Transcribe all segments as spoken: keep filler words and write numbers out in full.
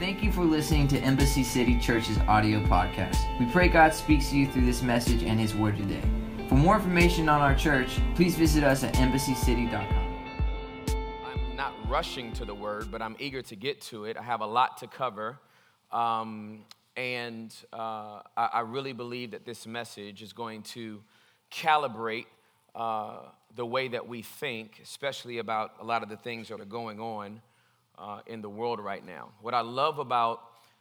Thank you for listening to Embassy City Church's audio podcast. We pray God speaks to you through this message and His Word today. For more information on our church, please visit us at embassy city dot com. I'm not rushing to the Word, but I'm eager to get to it. I have a lot to cover, um, and uh, I, I really believe that this message is going to calibrate uh, the way that we think, especially about a lot of the things that are going on Uh, in the world right now. What I love about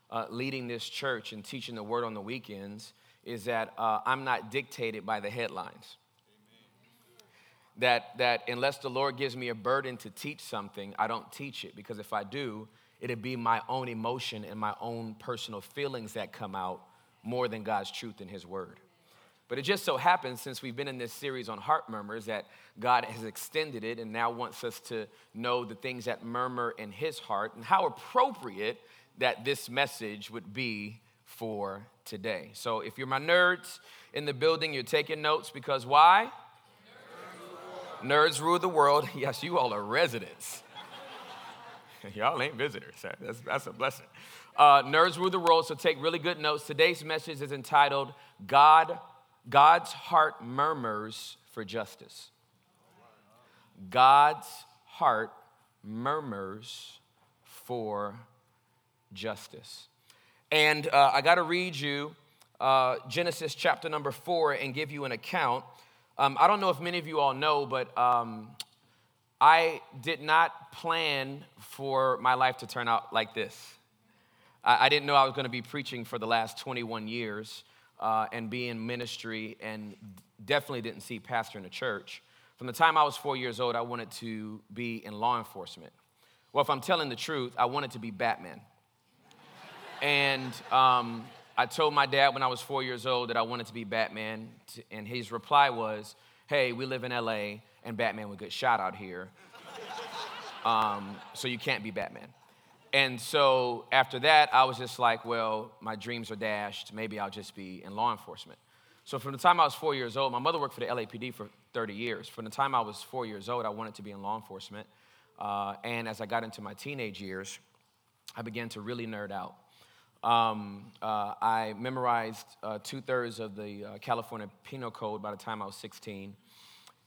uh, leading this church and teaching the word on the weekends is that uh, I'm not dictated by the headlines. Amen. That that unless the Lord gives me a burden to teach something, I don't teach it, because if I do, it'd be my own emotion and my own personal feelings that come out more than God's truth and His word. But it just so happens, since we've been in this series on heart murmurs, that God has extended it and now wants us to know the things that murmur in His heart, and how appropriate that this message would be for today. So if you're my nerds in the building, you're taking notes, because why? Nerds rule the world. Nerds rule the world. Yes, you all are residents. Y'all ain't visitors. That's, that's a blessing. Uh, nerds rule the world, so take really good notes. Today's message is entitled, God God's heart murmurs for justice. God's heart murmurs for justice. And uh, I got to read you uh, Genesis chapter number four and give you an account. Um, I don't know if many of you all know, but um, I did not plan for my life to turn out like this. I, I didn't know I was going to be preaching for the last twenty-one years. Uh, and be in ministry, and definitely didn't see pastor in the church. From the time I was four years old, I wanted to be in law enforcement. Well, if I'm telling the truth, I wanted to be Batman. And um, I told my dad when I was four years old that I wanted to be Batman, t- and his reply was, hey, we live in L A, and Batman would get shot out here, um, so you can't be Batman. And so after that, I was just like, well, my dreams are dashed. Maybe I'll just be in law enforcement. So from the time I was four years old, my mother worked for the L A P D for thirty years. From the time I was four years old, I wanted to be in law enforcement. Uh, and as I got into my teenage years, I began to really nerd out. Um, uh, I memorized uh, two-thirds of the uh, California Penal Code by the time I was sixteen.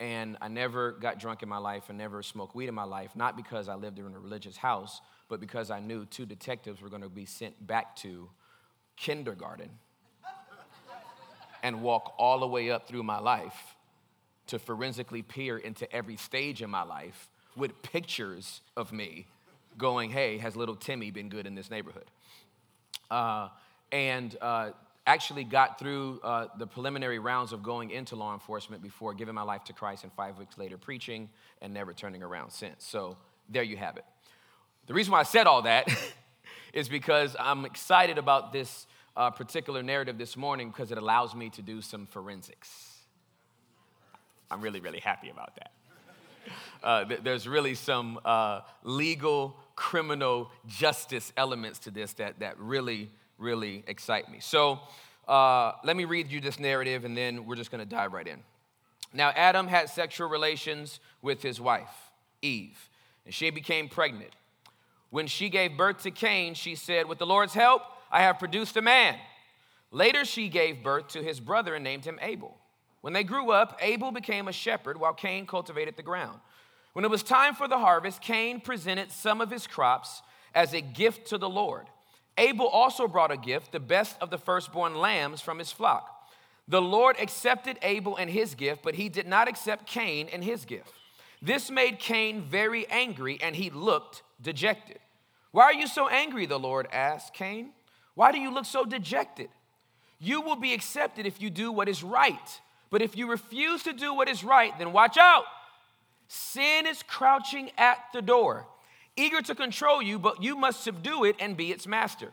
And I never got drunk in my life and never smoked weed in my life, not because I lived in a religious house, but because I knew two detectives were going to be sent back to kindergarten and walk all the way up through my life to forensically peer into every stage in my life with pictures of me going, hey, has little Timmy been good in this neighborhood? Uh, and uh, actually got through uh, the preliminary rounds of going into law enforcement before giving my life to Christ, and five weeks later preaching and never turning around since. So there you have it. The reason why I said all that is because I'm excited about this uh, particular narrative this morning, because it allows me to do some forensics. I'm really, really happy about that. Uh, th- there's really some uh, legal, criminal justice elements to this that, that really, really excite me. So uh, let me read you this narrative, and then we're just going to dive right in. Now, Adam had sexual relations with his wife, Eve, and she became pregnant. When she gave birth to Cain, she said, with the Lord's help, I have produced a man. Later, she gave birth to his brother and named him Abel. When they grew up, Abel became a shepherd while Cain cultivated the ground. When it was time for the harvest, Cain presented some of his crops as a gift to the Lord. Abel also brought a gift, the best of the firstborn lambs from his flock. The Lord accepted Abel and his gift, but he did not accept Cain and his gift. This made Cain very angry, and he looked dejected. Why are you so angry? The Lord asked Cain. Why do you look so dejected? You will be accepted if you do what is right. But if you refuse to do what is right, then watch out. Sin is crouching at the door, eager to control you, but you must subdue it and be its master.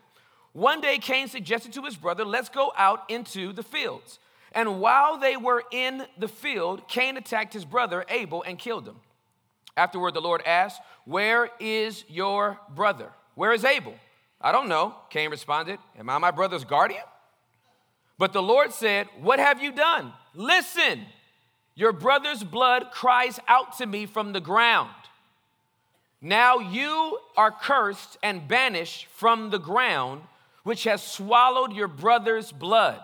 One day Cain suggested to his brother, let's go out into the fields. And while they were in the field, Cain attacked his brother Abel and killed him. Afterward, the Lord asked, where is your brother? Where is Abel? I don't know, Cain responded. Am I my brother's guardian? But the Lord said, what have you done? Listen, your brother's blood cries out to me from the ground. Now you are cursed and banished from the ground, which has swallowed your brother's blood.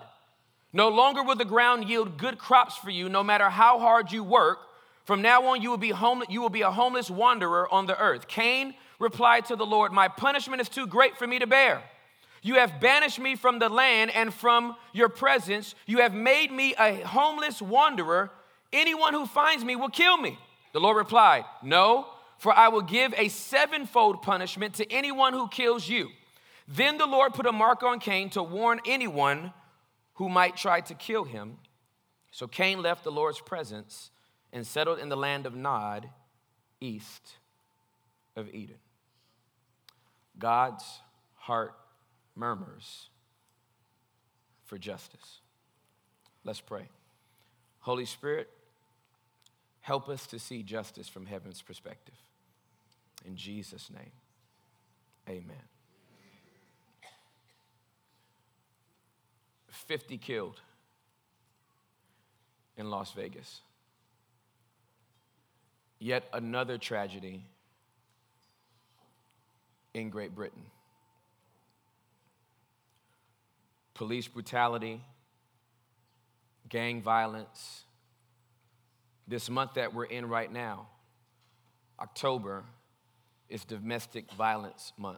No longer will the ground yield good crops for you, no matter how hard you work. From now on, you will be homeless, you will be a homeless wanderer on the earth. Cain replied to the Lord, my punishment is too great for me to bear. You have banished me from the land and from your presence. You have made me a homeless wanderer. Anyone who finds me will kill me. The Lord replied, no, for I will give a sevenfold punishment to anyone who kills you. Then the Lord put a mark on Cain to warn anyone who might try to kill him. So Cain left the Lord's presence and settled in the land of Nod, east of Eden. God's heart murmurs for justice. Let's pray. Holy Spirit, help us to see justice from heaven's perspective. In Jesus' name, amen. fifty killed in Las Vegas. Yet another tragedy in Great Britain. Police brutality, gang violence. This month that we're in right now, October, is Domestic Violence Month.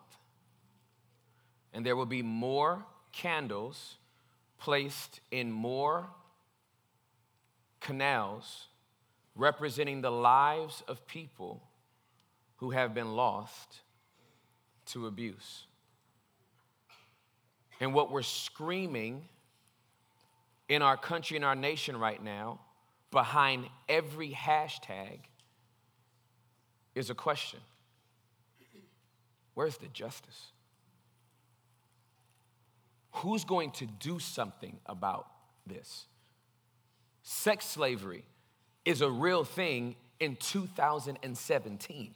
And there will be more candles placed in more canals representing the lives of people who have been lost to abuse. And what we're screaming in our country and our nation right now, behind every hashtag, is a question. Where's the justice? Who's going to do something about this? Sex slavery is a real thing in two thousand seventeen.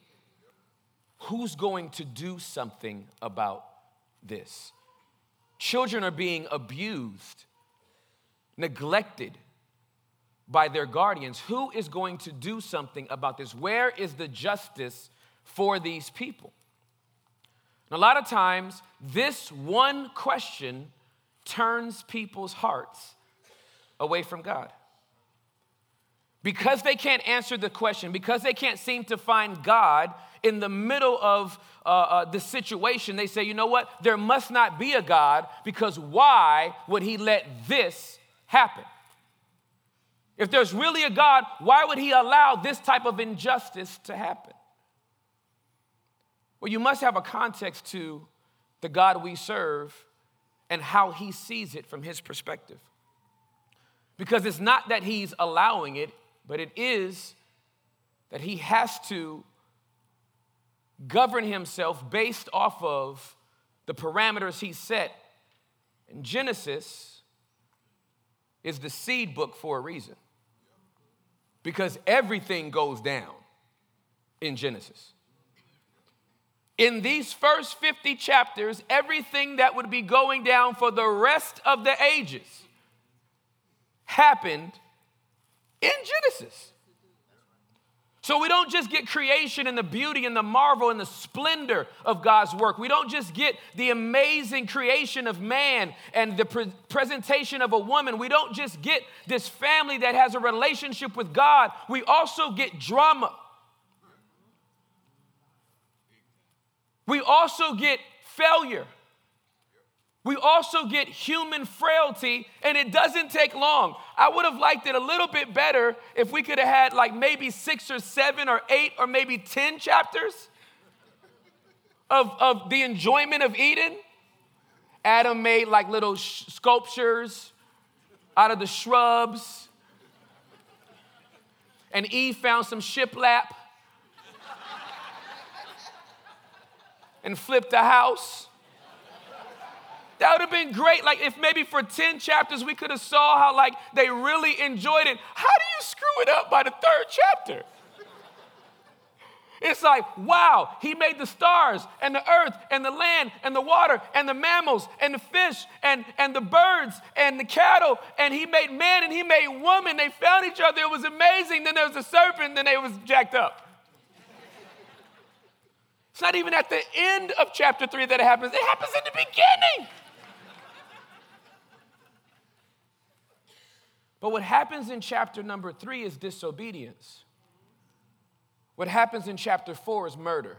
Who's going to do something about this? Children are being abused, neglected by their guardians. Who is going to do something about this? Where is the justice for these people? And a lot of times, this one question turns people's hearts away from God. Because they can't answer the question, because they can't seem to find God in the middle of uh, uh, the situation, they say, you know what? There must not be a God, because why would he let this happen? If there's really a God, why would he allow this type of injustice to happen? Well, you must have a context to the God we serve and how he sees it from his perspective. Because it's not that he's allowing it, but it is that he has to govern himself based off of the parameters he set. And Genesis is the seed book for a reason, because everything goes down in Genesis. In these first fifty chapters, everything that would be going down for the rest of the ages happened in Genesis. So we don't just get creation and the beauty and the marvel and the splendor of God's work. We don't just get the amazing creation of man and the pre- presentation of a woman. We don't just get this family that has a relationship with God. We also get drama. We also get failure. We also get human frailty, and it doesn't take long. I would have liked it a little bit better if we could have had like maybe six or seven or eight or maybe ten chapters of, of the enjoyment of Eden. Adam made like little sh- sculptures out of the shrubs, and Eve found some shiplap and flipped a house. That would have been great. Like if maybe for ten chapters we could have saw how like they really enjoyed it. How do you screw it up by the third chapter? It's like, wow, he made the stars and the earth and the land and the water and the mammals and the fish and, and the birds and the cattle. And he made man and he made woman. They found each other. It was amazing. Then there was a serpent. Then they was jacked up. It's not even at the end of chapter three that it happens. It happens in the beginning. But what happens in chapter number three is disobedience. What happens in chapter four is murder.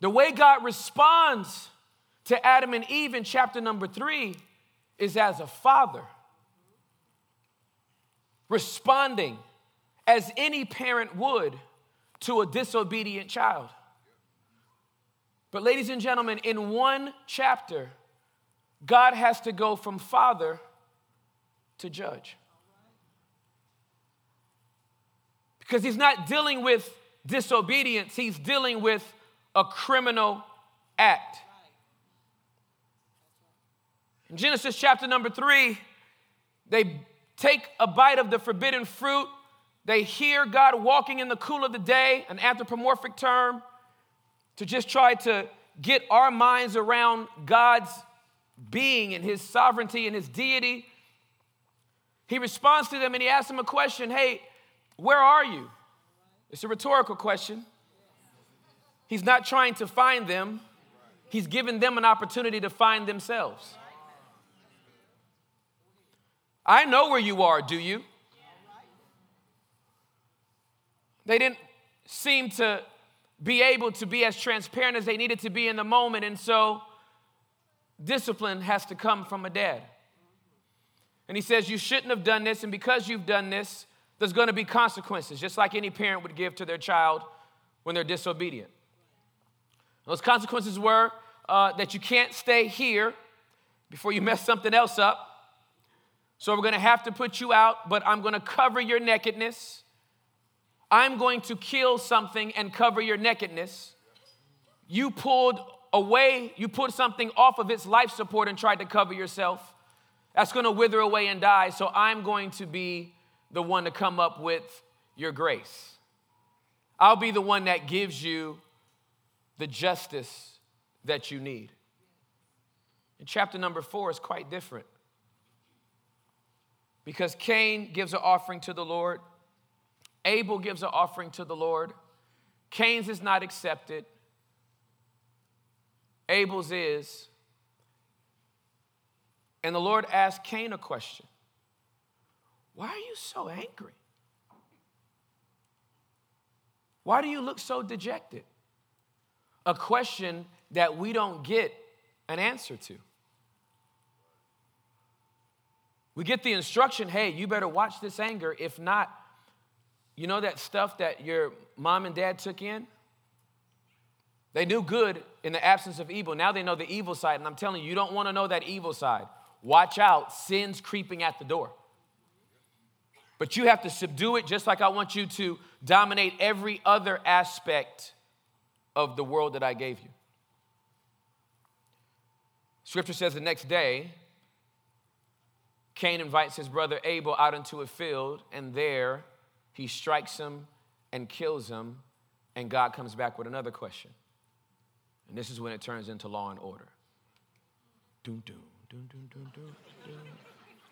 The way God responds to Adam and Eve in chapter number three is as a father, responding as any parent would to a disobedient child. But ladies and gentlemen, in one chapter, God has to go from father to judge. Because he's not dealing with disobedience, he's dealing with a criminal act. In Genesis chapter number three, they take a bite of the forbidden fruit. They hear God walking in the cool of the day, an anthropomorphic term, to just try to get our minds around God's being and his sovereignty and his deity. He responds to them and he asks them a question. Hey, where are you? It's a rhetorical question. He's not trying to find them. He's given them an opportunity to find themselves. I know where you are, do you? They didn't seem to be able to be as transparent as they needed to be in the moment, and so discipline has to come from a dad. And he says, you shouldn't have done this, and because you've done this, there's going to be consequences, just like any parent would give to their child when they're disobedient. Those consequences were uh, that you can't stay here before you mess something else up. So we're going to have to put you out, but I'm going to cover your nakedness. I'm going to kill something and cover your nakedness. You pulled away, you pulled something off of its life support and tried to cover yourself. That's going to wither away and die, so I'm going to be the one to come up with your grace. I'll be the one that gives you the justice that you need. And chapter number four is quite different. Because Cain gives an offering to the Lord. Abel gives an offering to the Lord. Cain's is not accepted. Abel's is. And the Lord asked Cain a question. Why are you so angry? Why do you look so dejected? A question that we don't get an answer to. We get the instruction, hey, you better watch this anger. If not, you know that stuff that your mom and dad took in? They knew good in the absence of evil. Now they know the evil side. And I'm telling you, you don't want to know that evil side. Watch out. Sin's creeping at the door. But you have to subdue it, just like I want you to dominate every other aspect of the world that I gave you. Scripture says the next day, Cain invites his brother Abel out into a field, and there he strikes him and kills him, and God comes back with another question. And this is when it turns into Law and Order. Doom, doom, doom, doom, doom, doom, doom.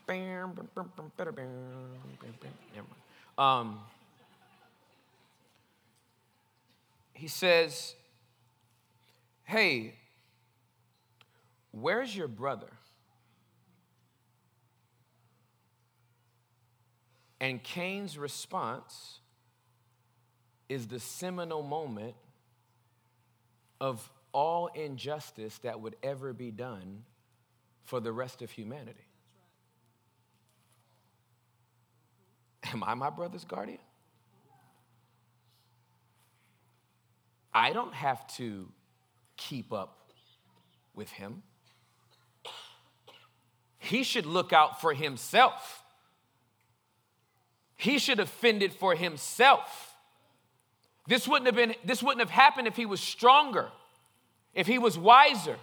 Bam, bam, bam, bam, bam, bam, bam. Never mind. Um, he says, hey, where's your brother? And Cain's response is the seminal moment of all injustice that would ever be done for the rest of humanity. Am I my brother's guardian? I don't have to keep up with him. He should look out for himself. He should have fended for himself. This wouldn't have been, this wouldn't have happened if he was stronger, if he was wiser,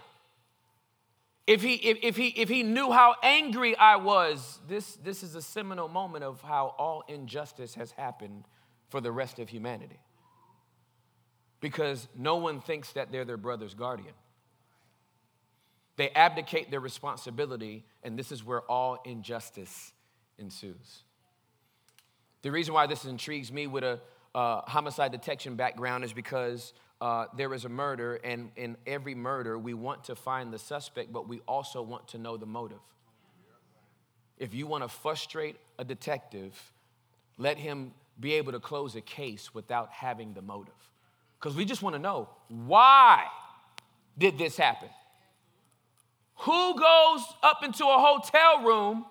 if he, if, if he, if he knew how angry I was. This, this is a seminal moment of how all injustice has happened for the rest of humanity. Because no one thinks that they're their brother's guardian. They abdicate their responsibility, and this is where all injustice ensues. The reason why this intrigues me with a, uh, homicide detection background is because uh, there is a murder, and in every murder, we want to find the suspect, but we also want to know the motive. If you want to frustrate a detective, let him be able to close a case without having the motive. Because we just want to know, why did this happen? Who goes up into a hotel room,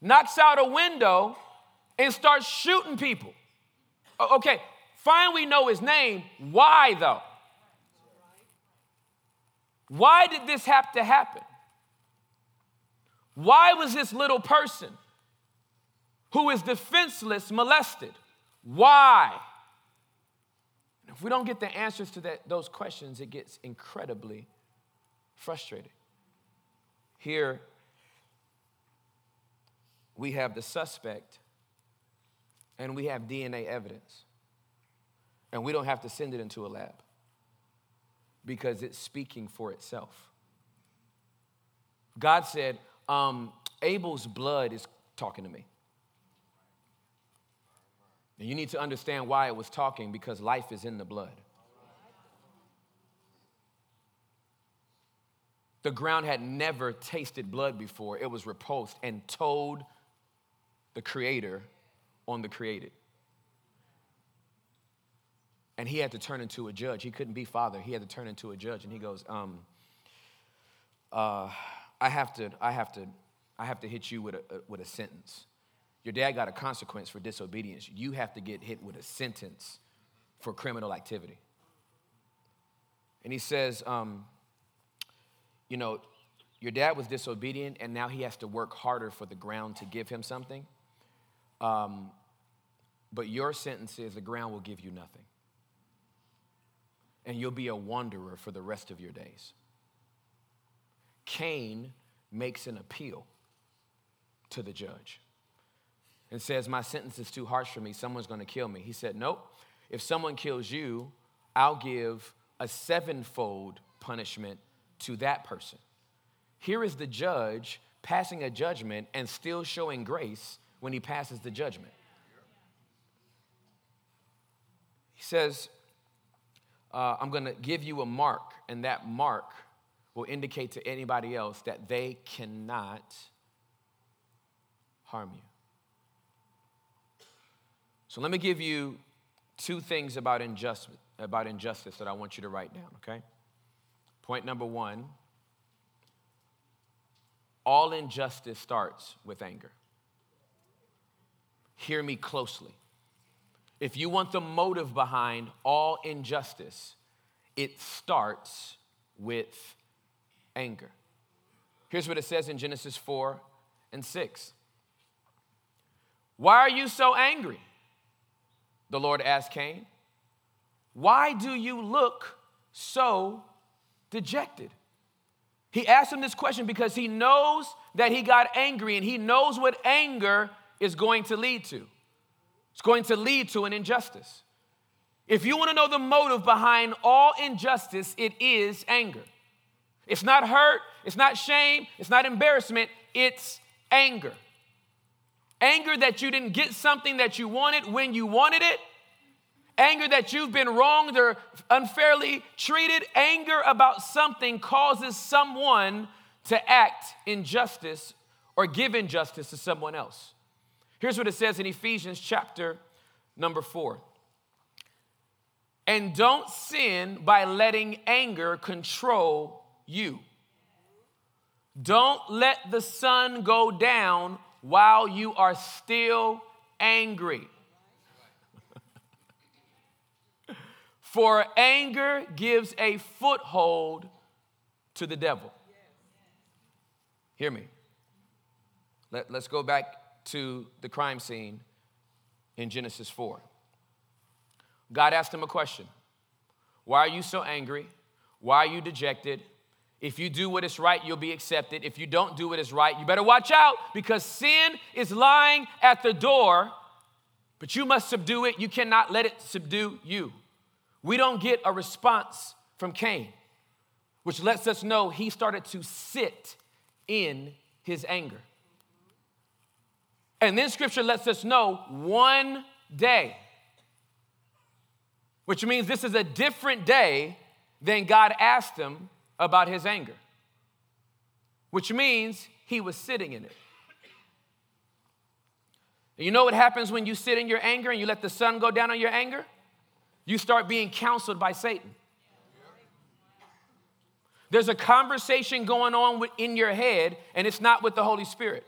knocks out a window, and starts shooting people? Okay, fine, we know his name. Why, though? Why did this have to happen? Why was this little person who is defenseless molested? Why? If we don't get the answers to that, those questions, it gets incredibly frustrating. Here, we have the suspect, and we have D N A evidence, and we don't have to send it into a lab because it's speaking for itself. God said, um, Abel's blood is talking to me. And you need to understand why it was talking, because life is in the blood. The ground had never tasted blood before. It was repulsed and told the Creator on the created. And he had to turn into a judge. He couldn't be father. He had to turn into a judge. And he goes, um, uh, I have to, I have to, I have to hit you with a with a sentence. Your dad got a consequence for disobedience. You have to get hit with a sentence for criminal activity. And he says, um, you know, your dad was disobedient, and now he has to work harder for the ground to give him something. Um, but your sentence is the ground will give you nothing. And you'll be a wanderer for the rest of your days. Cain makes an appeal to the judge and says, my sentence is too harsh for me. Someone's going to kill me. He said, nope. If someone kills you, I'll give a sevenfold punishment to that person. Here is the judge passing a judgment and still showing grace when he passes the judgment. He says, uh, I'm going to give you a mark, and that mark will indicate to anybody else that they cannot harm you. So let me give you two things about injustice, about injustice that I want you to write down, okay? Point number one, all injustice starts with anger. Hear me closely. If you want the motive behind all injustice, it starts with anger. Here's what it says in Genesis four and six. Why are you so angry? The Lord asked Cain, why do you look so dejected? He asked him this question because he knows that he got angry, and he knows what anger is going to lead to. It's going to lead to an injustice. If you want to know the motive behind all injustice, it is anger. It's not hurt, it's not shame, it's not embarrassment, it's anger. Anger that you didn't get something that you wanted when you wanted it. Anger that you've been wronged or unfairly treated. Anger about something causes someone to act injustice or give injustice to someone else. Here's what it says in Ephesians chapter number four. And don't sin by letting anger control you. Don't let the sun go down while you are still angry. For anger gives a foothold to the devil. Hear me. Let, let's go back to the crime scene in Genesis four. God asked him a question. Why are you so angry? Why are you dejected? If you do what is right, you'll be accepted. If you don't do what is right, you better watch out, because sin is lying at the door, but you must subdue it. You cannot let it subdue you. We don't get a response from Cain, which lets us know he started to sit in his anger. And then scripture lets us know one day which means this is a different day than God asked him about his anger, which means he was sitting in it. You know what happens when you sit in your anger and you let the sun go down on your anger? You start being counseled by Satan. There's a conversation going on in your head, and it's not with the Holy Spirit.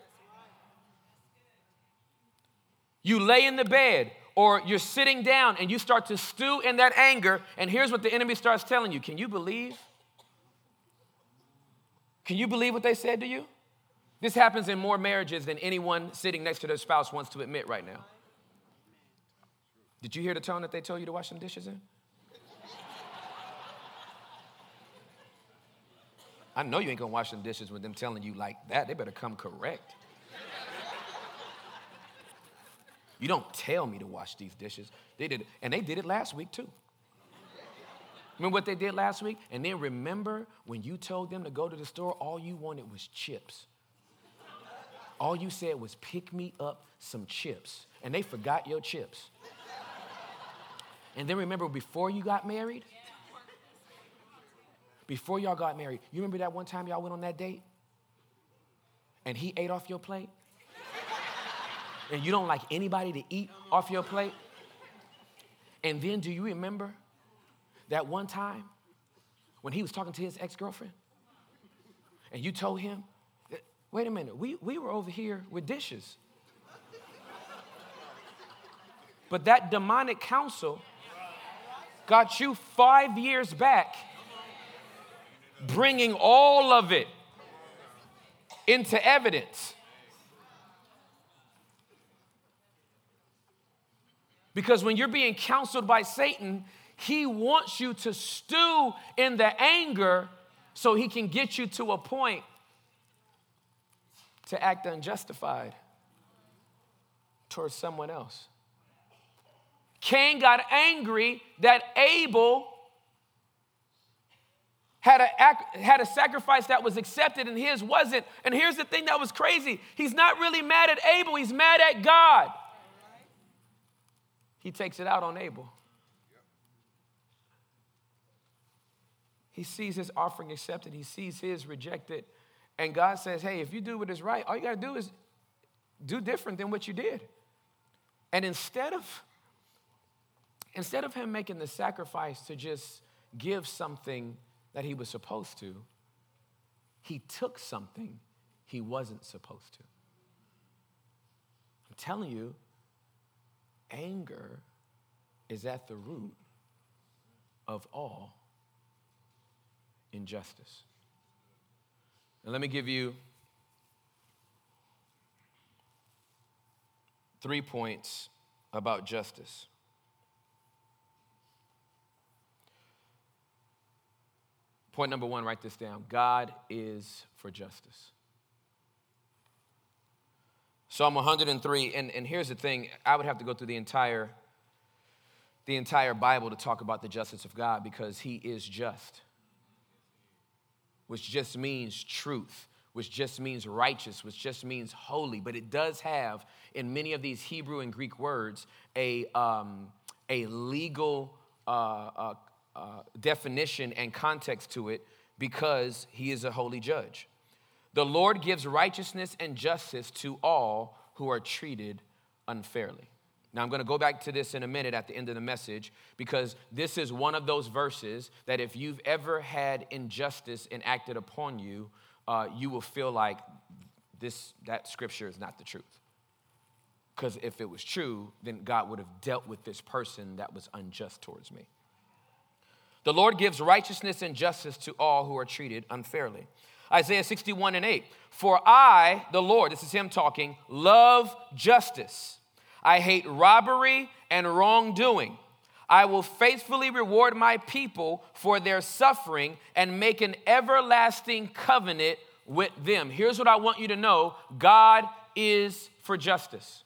You lay in the bed, or you're sitting down, and you start to stew in that anger, and here's what the enemy starts telling you. Can you believe? Can you believe what they said to you? This happens in more marriages than anyone sitting next to their spouse wants to admit right now. Did you hear the tone that they told you to wash some dishes in? I know you ain't gonna wash some dishes with them telling you like that. They better come correct. You don't tell me to wash these dishes. They did, and they did it last week too. Remember what they did last week? And then remember when you told them to go to the store, all you wanted was chips. All you said was, pick me up some chips. And they forgot your chips. And then remember, before you got married, before y'all got married, you remember that one time y'all went on that date? And he ate off your plate? And you don't like anybody to eat off your plate? And then do you remember that one time when he was talking to his ex-girlfriend? And you told him, wait a minute, we, we were over here with dishes. But that demonic counsel got you five years back bringing all of it into evidence. Because when you're being counseled by Satan, he wants you to stew in the anger so he can get you to a point to act unjustified towards someone else. Cain got angry that Abel had a, had a sacrifice that was accepted and his wasn't. And here's the thing that was crazy. He's not really mad at Abel. He's mad at God. He takes it out on Abel. He sees his offering accepted. He sees his rejected. And God says, hey, if you do what is right, all you got to do is do different than what you did. And instead of, instead of him making the sacrifice to just give something that he was supposed to, he took something he wasn't supposed to. I'm telling you, anger is at the root of all injustice. And let me give you three points about justice. Point number one, write this down. God is for justice. Psalm one hundred three, and, and here's the thing, I would have to go through the entire, the entire Bible to talk about the justice of God because he is just, which just means truth, which just means righteous, which just means holy. But it does have, in many of these Hebrew and Greek words, a, um, a legal uh, uh, uh, definition and context to it because he is a holy judge. The Lord gives righteousness and justice to all who are treated unfairly. Now, I'm going to go back to this in a minute at the end of the message because this is one of those verses that if you've ever had injustice enacted upon you, uh, you will feel like this that scripture is not the truth. Because if it was true, then God would have dealt with this person that was unjust towards me. The Lord gives righteousness and justice to all who are treated unfairly. Isaiah sixty-one and eight, for I, the Lord, this is him talking, love justice. I hate robbery and wrongdoing. I will faithfully reward my people for their suffering and make an everlasting covenant with them. Here's what I want you to know. God is for justice.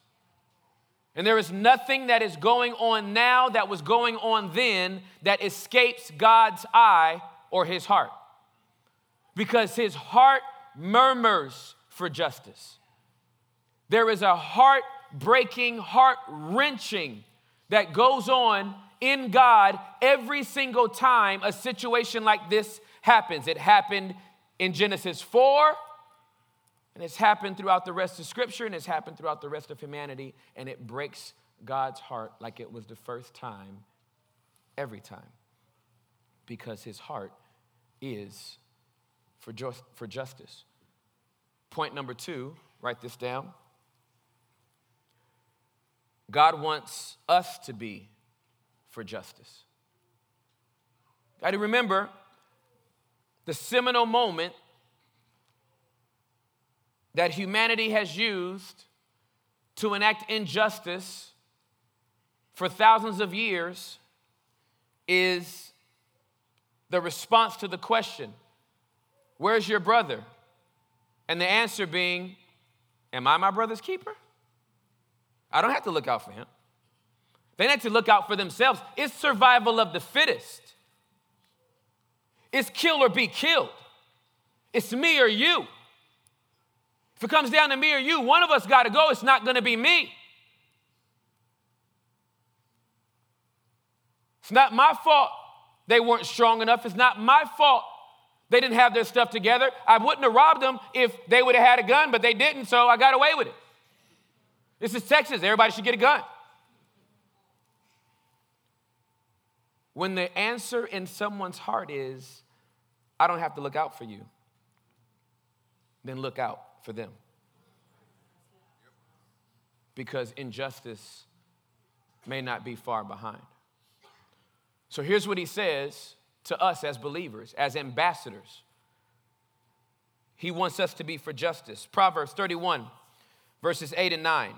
And there is nothing that is going on now that was going on then that escapes God's eye or his heart. Because his heart murmurs for justice. There is a heart-breaking, heart-wrenching that goes on in God every single time a situation like this happens. It happened in Genesis four, and it's happened throughout the rest of Scripture, and it's happened throughout the rest of humanity, and it breaks God's heart like it was the first time, every time, because his heart is for ju- for justice. Point number two, write this down. God wants us to be for justice. Got to remember the seminal moment that humanity has used to enact injustice for thousands of years is the response to the question, where's your brother? And the answer being, am I my brother's keeper? I don't have to look out for him. They need to look out for themselves. It's survival of the fittest. It's kill or be killed. It's me or you. If it comes down to me or you, one of us got to go. It's not going to be me. It's not my fault they weren't strong enough. It's not my fault they didn't have their stuff together. I wouldn't have robbed them if they would have had a gun, but they didn't, so I got away with it. This is Texas. Everybody should get a gun. When the answer in someone's heart is, I don't have to look out for you, then look out for them. Because injustice may not be far behind. So here's what he says to us as believers, as ambassadors. He wants us to be for justice. Proverbs thirty-one, verses eight and nine.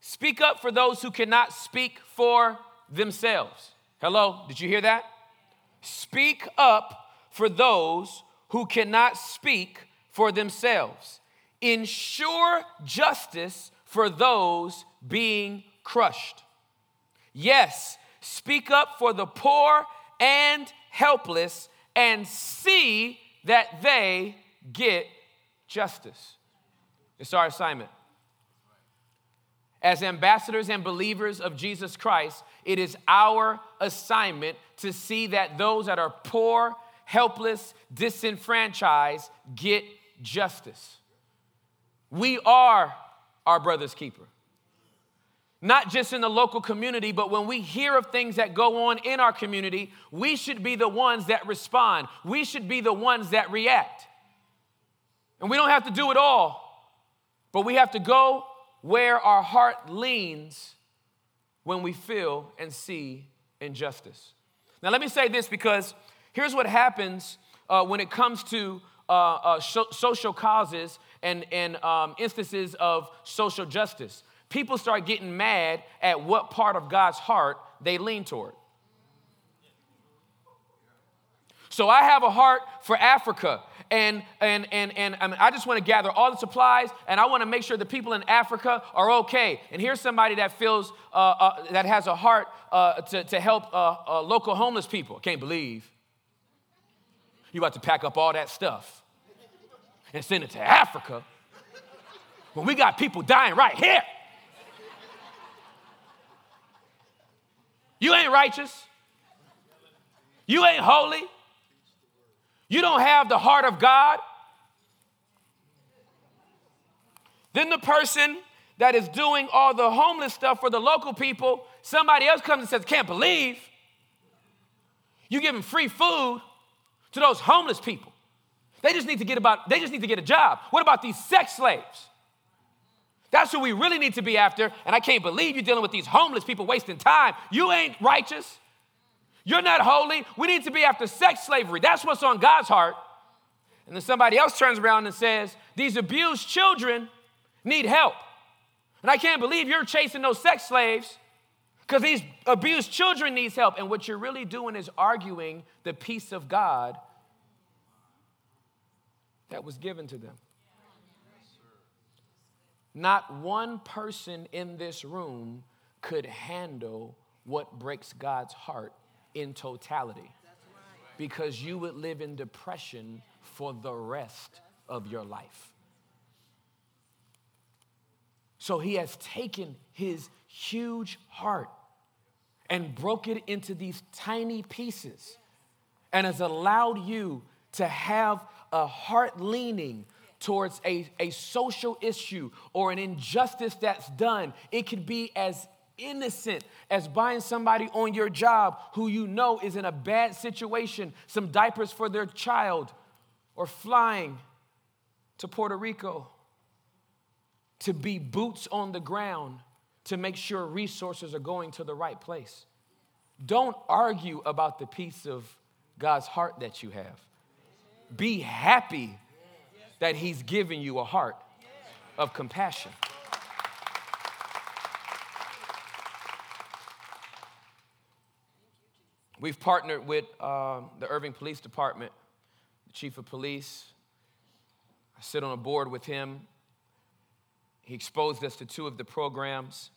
Speak up for those who cannot speak for themselves. Hello, did you hear that? Speak up for those who cannot speak for themselves. Ensure justice for those being crushed. Yes, speak up for the poor and helpless and see that they get justice. It's our assignment. As ambassadors and believers of Jesus Christ, it is our assignment to see that those that are poor, helpless, disenfranchised get justice. We are our brother's keeper. Not just in the local community, but when we hear of things that go on in our community, we should be the ones that respond. We should be the ones that react. And we don't have to do it all, but we have to go where our heart leans when we feel and see injustice. Now, let me say this, because here's what happens uh, when it comes to uh, uh, so- social causes and, and um, instances of social justice. People start getting mad at what part of God's heart they lean toward. So I have a heart for Africa, and and and and I, mean, I just want to gather all the supplies, and I want to make sure the people in Africa are okay. And here's somebody that feels uh, uh, that has a heart uh, to to help uh, uh, local homeless people. I can't believe you about to pack up all that stuff and send it to Africa when we got people dying right here. You ain't righteous. You ain't holy. You don't have the heart of God. Then the person that is doing all the homeless stuff for the local people, somebody else comes and says, can't believe you giving free food to those homeless people. They just need to get about, they just need to get a job. What about these sex slaves? That's who we really need to be after, and I can't believe you're dealing with these homeless people wasting time. You ain't righteous. You're not holy. We need to be after sex slavery. That's what's on God's heart. And then somebody else turns around and says, these abused children need help. And I can't believe you're chasing those sex slaves because these abused children need help. And what you're really doing is arguing the peace of God that was given to them. Not one person in this room could handle what breaks God's heart in totality, because you would live in depression for the rest of your life. So he has taken his huge heart and broke it into these tiny pieces and has allowed you to have a heart leaning towards a, a social issue or an injustice that's done. It could be as innocent as buying somebody on your job who you know is in a bad situation, some diapers for their child, or flying to Puerto Rico to be boots on the ground to make sure resources are going to the right place. Don't argue about the piece of God's heart that you have. Be happy that he's given you a heart of compassion. We've partnered with uh, the Irving Police Department, the chief of police. I sit on a board with him. He exposed us to two of the programs,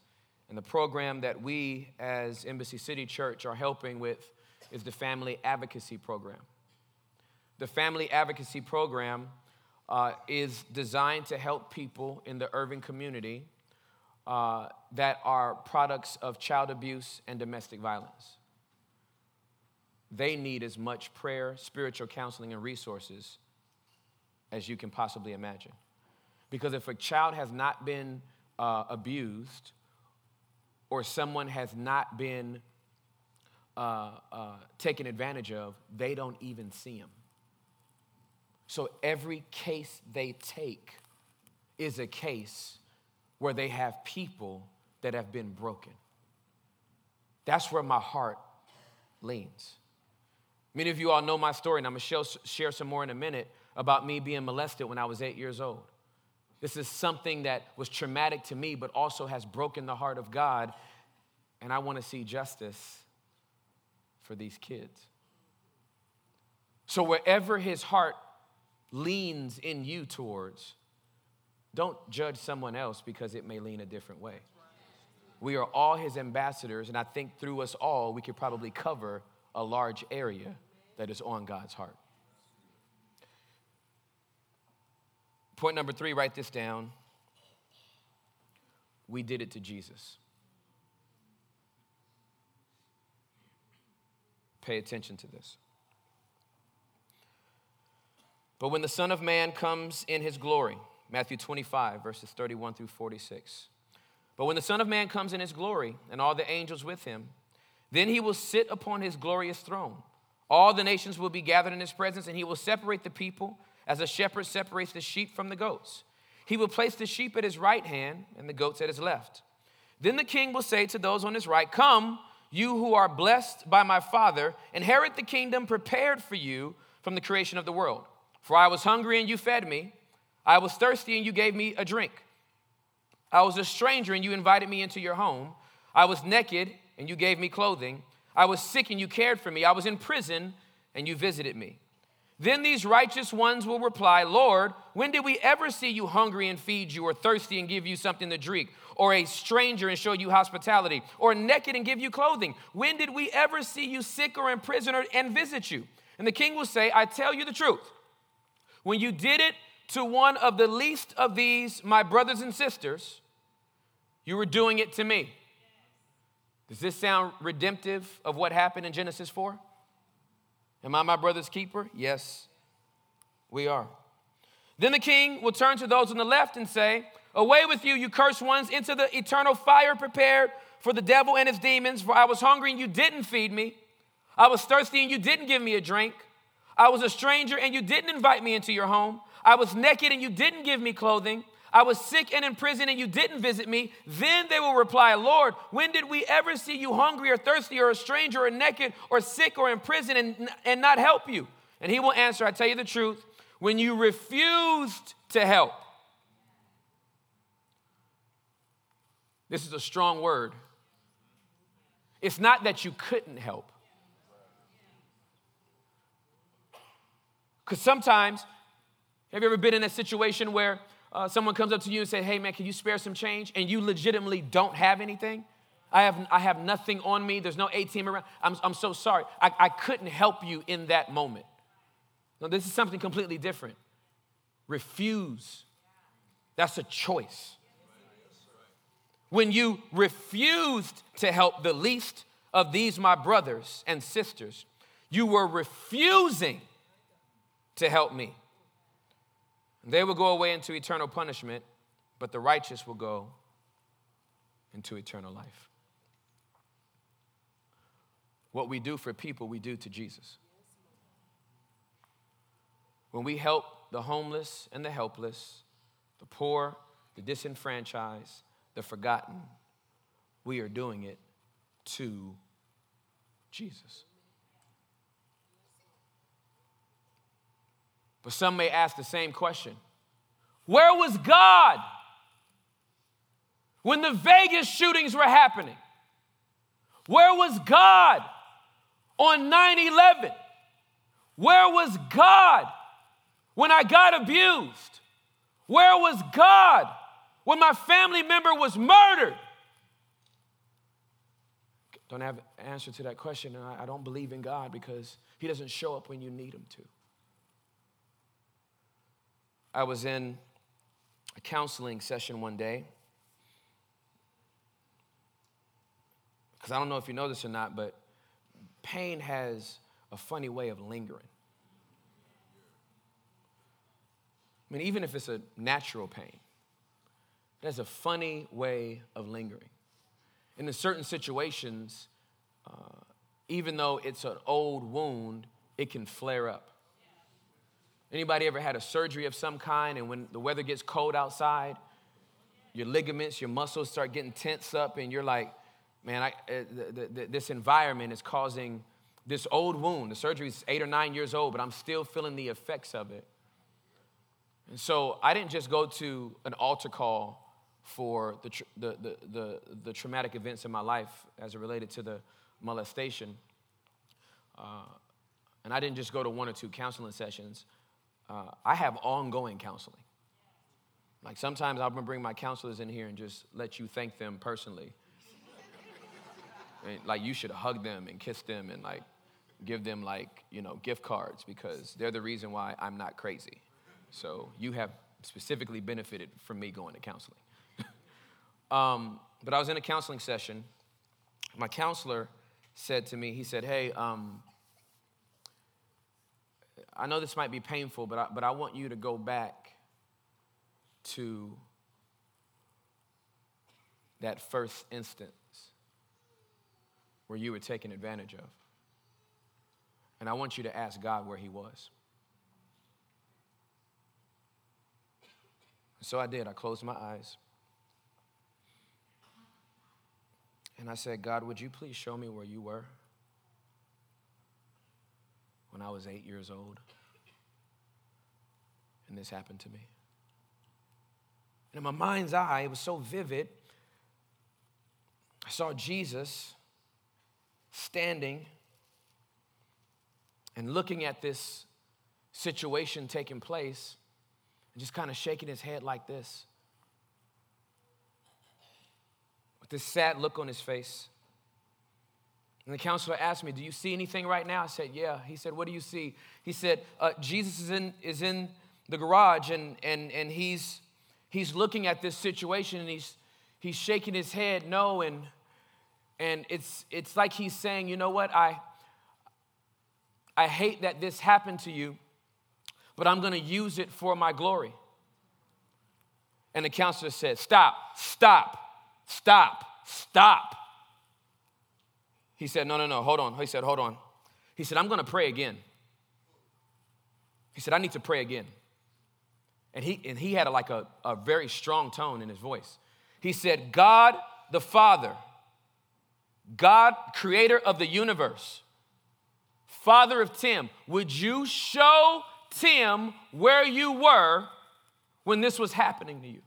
and the program that we as Embassy City Church are helping with is the Family Advocacy Program. The Family Advocacy Program uh, is designed to help people in the Irving community uh, that are products of child abuse and domestic violence. They need as much prayer, spiritual counseling, and resources as you can possibly imagine. Because if a child has not been uh, abused, or someone has not been uh, uh, taken advantage of, they don't even see them. So every case they take is a case where they have people that have been broken. That's where my heart leans. Many of you all know my story, and I'm going to share some more in a minute about me being molested when I was eight years old. This is something that was traumatic to me, but also has broken the heart of God, and I want to see justice for these kids. So wherever his heart leans in you towards, don't judge someone else because it may lean a different way. We are all his ambassadors, and I think through us all, we could probably cover a large area that is on God's heart. Point number three, write this down. We did it to Jesus. Pay attention to this. But when the Son of Man comes in his glory, Matthew twenty-five, verses thirty-one through forty-six. But when the Son of Man comes in his glory and all the angels with him, then he will sit upon his glorious throne. All the nations will be gathered in his presence, and he will separate the people as a shepherd separates the sheep from the goats. He will place the sheep at his right hand and the goats at his left. Then the king will say to those on his right, "Come, you who are blessed by my Father, inherit the kingdom prepared for you from the creation of the world. For I was hungry and you fed me. I was thirsty and you gave me a drink. I was a stranger and you invited me into your home. I was naked and you gave me clothing. I was sick and you cared for me. I was in prison and you visited me." Then these righteous ones will reply, "Lord, when did we ever see you hungry and feed you, or thirsty and give you something to drink, or a stranger and show you hospitality, or naked and give you clothing? When did we ever see you sick or in prison and visit you?" And the king will say, "I tell you the truth. When you did it to one of the least of these, my brothers and sisters, you were doing it to me." Does this sound redemptive of what happened in Genesis four? Am I my brother's keeper? Yes, we are. Then the king will turn to those on the left and say, "Away with you, you cursed ones, into the eternal fire prepared for the devil and his demons. For I was hungry and you didn't feed me. I was thirsty and you didn't give me a drink. I was a stranger and you didn't invite me into your home. I was naked and you didn't give me clothing. I was sick and in prison and you didn't visit me." Then they will reply, "Lord, when did we ever see you hungry or thirsty or a stranger or naked or sick or in prison and, and not help you?" And he will answer, "I tell you the truth, when you refused to help." This is a strong word. It's not that you couldn't help. Because sometimes, have you ever been in a situation where Uh, someone comes up to you and say, "Hey, man, can you spare some change?" And you legitimately don't have anything. I have I have nothing on me. There's no A T M around. I'm, I'm so sorry. I, I couldn't help you in that moment. No, this is something completely different. Refuse. That's a choice. When you refused to help the least of these my brothers and sisters, you were refusing to help me. They will go away into eternal punishment, but the righteous will go into eternal life. What we do for people, we do to Jesus. When we help the homeless and the helpless, the poor, the disenfranchised, the forgotten, we are doing it to Jesus. But some may ask the same question. Where was God when the Vegas shootings were happening? Where was God on nine eleven? Where was God when I got abused? Where was God when my family member was murdered? Don't have an answer to that question, and I don't believe in God because he doesn't show up when you need him to. I was in a counseling session one day, because I don't know if you know this or not, but pain has a funny way of lingering. I mean, even if it's a natural pain, it has a funny way of lingering. And in certain situations, uh, even though it's an old wound, it can flare up. Anybody ever had a surgery of some kind, and when the weather gets cold outside, your ligaments, your muscles start getting tense up, and you're like, man, I, uh, th- th- this environment is causing this old wound. The surgery is eight or nine years old, but I'm still feeling the effects of it. And so I didn't just go to an altar call for the, tr- the, the, the, the traumatic events in my life as it related to the molestation. Uh, and I didn't just go to one or two counseling sessions. Uh, I have ongoing counseling. Like sometimes I'm gonna bring my counselors in here and just let you thank them personally. And like you should hug them and kiss them and like give them like, you know, gift cards because they're the reason why I'm not crazy. So you have specifically benefited from me going to counseling. um, but I was in a counseling session. My counselor said to me, he said, hey, um, I know this might be painful, but I, but I want you to go back to that first instance where you were taken advantage of. And I want you to ask God where he was. So I did. I closed my eyes. And I said, God, would you please show me where you were when I was eight years old, and this happened to me? And in my mind's eye, it was so vivid, I saw Jesus standing and looking at this situation taking place and just kind of shaking his head like this, with this sad look on his face. And the counselor asked me, do you see anything right now? I said, yeah. He said, what do you see? He said, uh, Jesus is in is in the garage, and and and he's he's looking at this situation, and he's he's shaking his head no, and and it's it's like he's saying, you know what, I I hate that this happened to you, but I'm gonna use it for my glory. And the counselor said, stop, stop, stop, stop. He said, no, no, no, hold on. He said, hold on. He said, I'm going to pray again. He said, I need to pray again. And he and he had a, like a, a very strong tone in his voice. He said, God the Father, God, creator of the universe, Father of Tim, would you show Tim where you were when this was happening to you?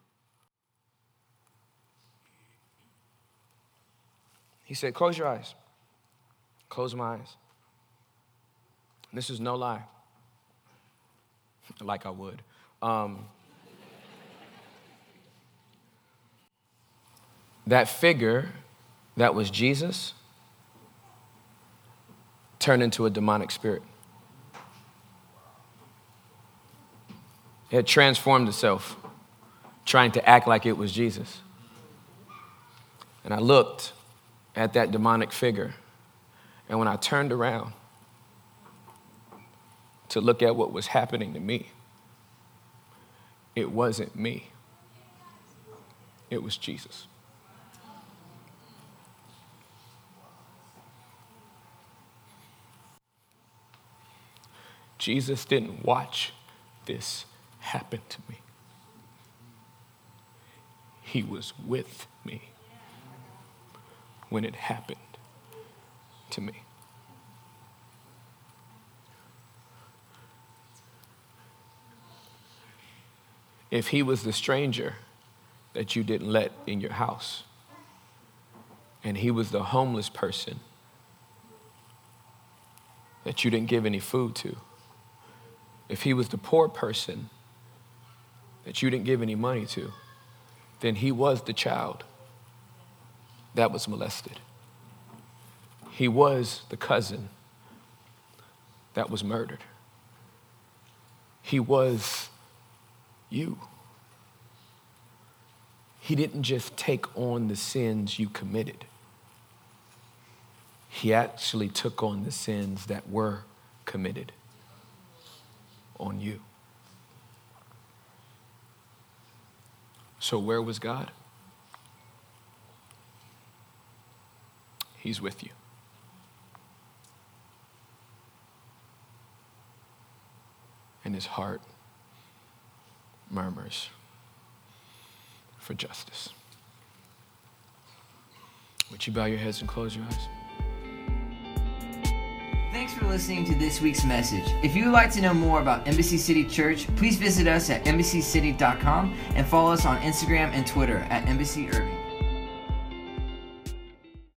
He said, close your eyes. Close my eyes. This is no lie. Like I would. Um, that figure that was Jesus turned into a demonic spirit. It had transformed itself, trying to act like it was Jesus. And I looked at that demonic figure And when I turned around to look at what was happening to me, it wasn't me. It was Jesus. Jesus didn't watch this happen to me. He was with me when it happened to me. If he was the stranger that you didn't let in your house, and he was the homeless person that you didn't give any food to, if he was the poor person that you didn't give any money to, then he was the child that was molested. He was the cousin that was murdered. He was you. He didn't just take on the sins you committed. He actually took on the sins that were committed on you. So where was God? He's with you. And his heart murmurs for justice. Would you bow your heads and close your eyes? Thanks for listening to this week's message. If you would like to know more about Embassy City Church, please visit us at embassy city dot com and follow us on Instagram and Twitter at Embassy Irving.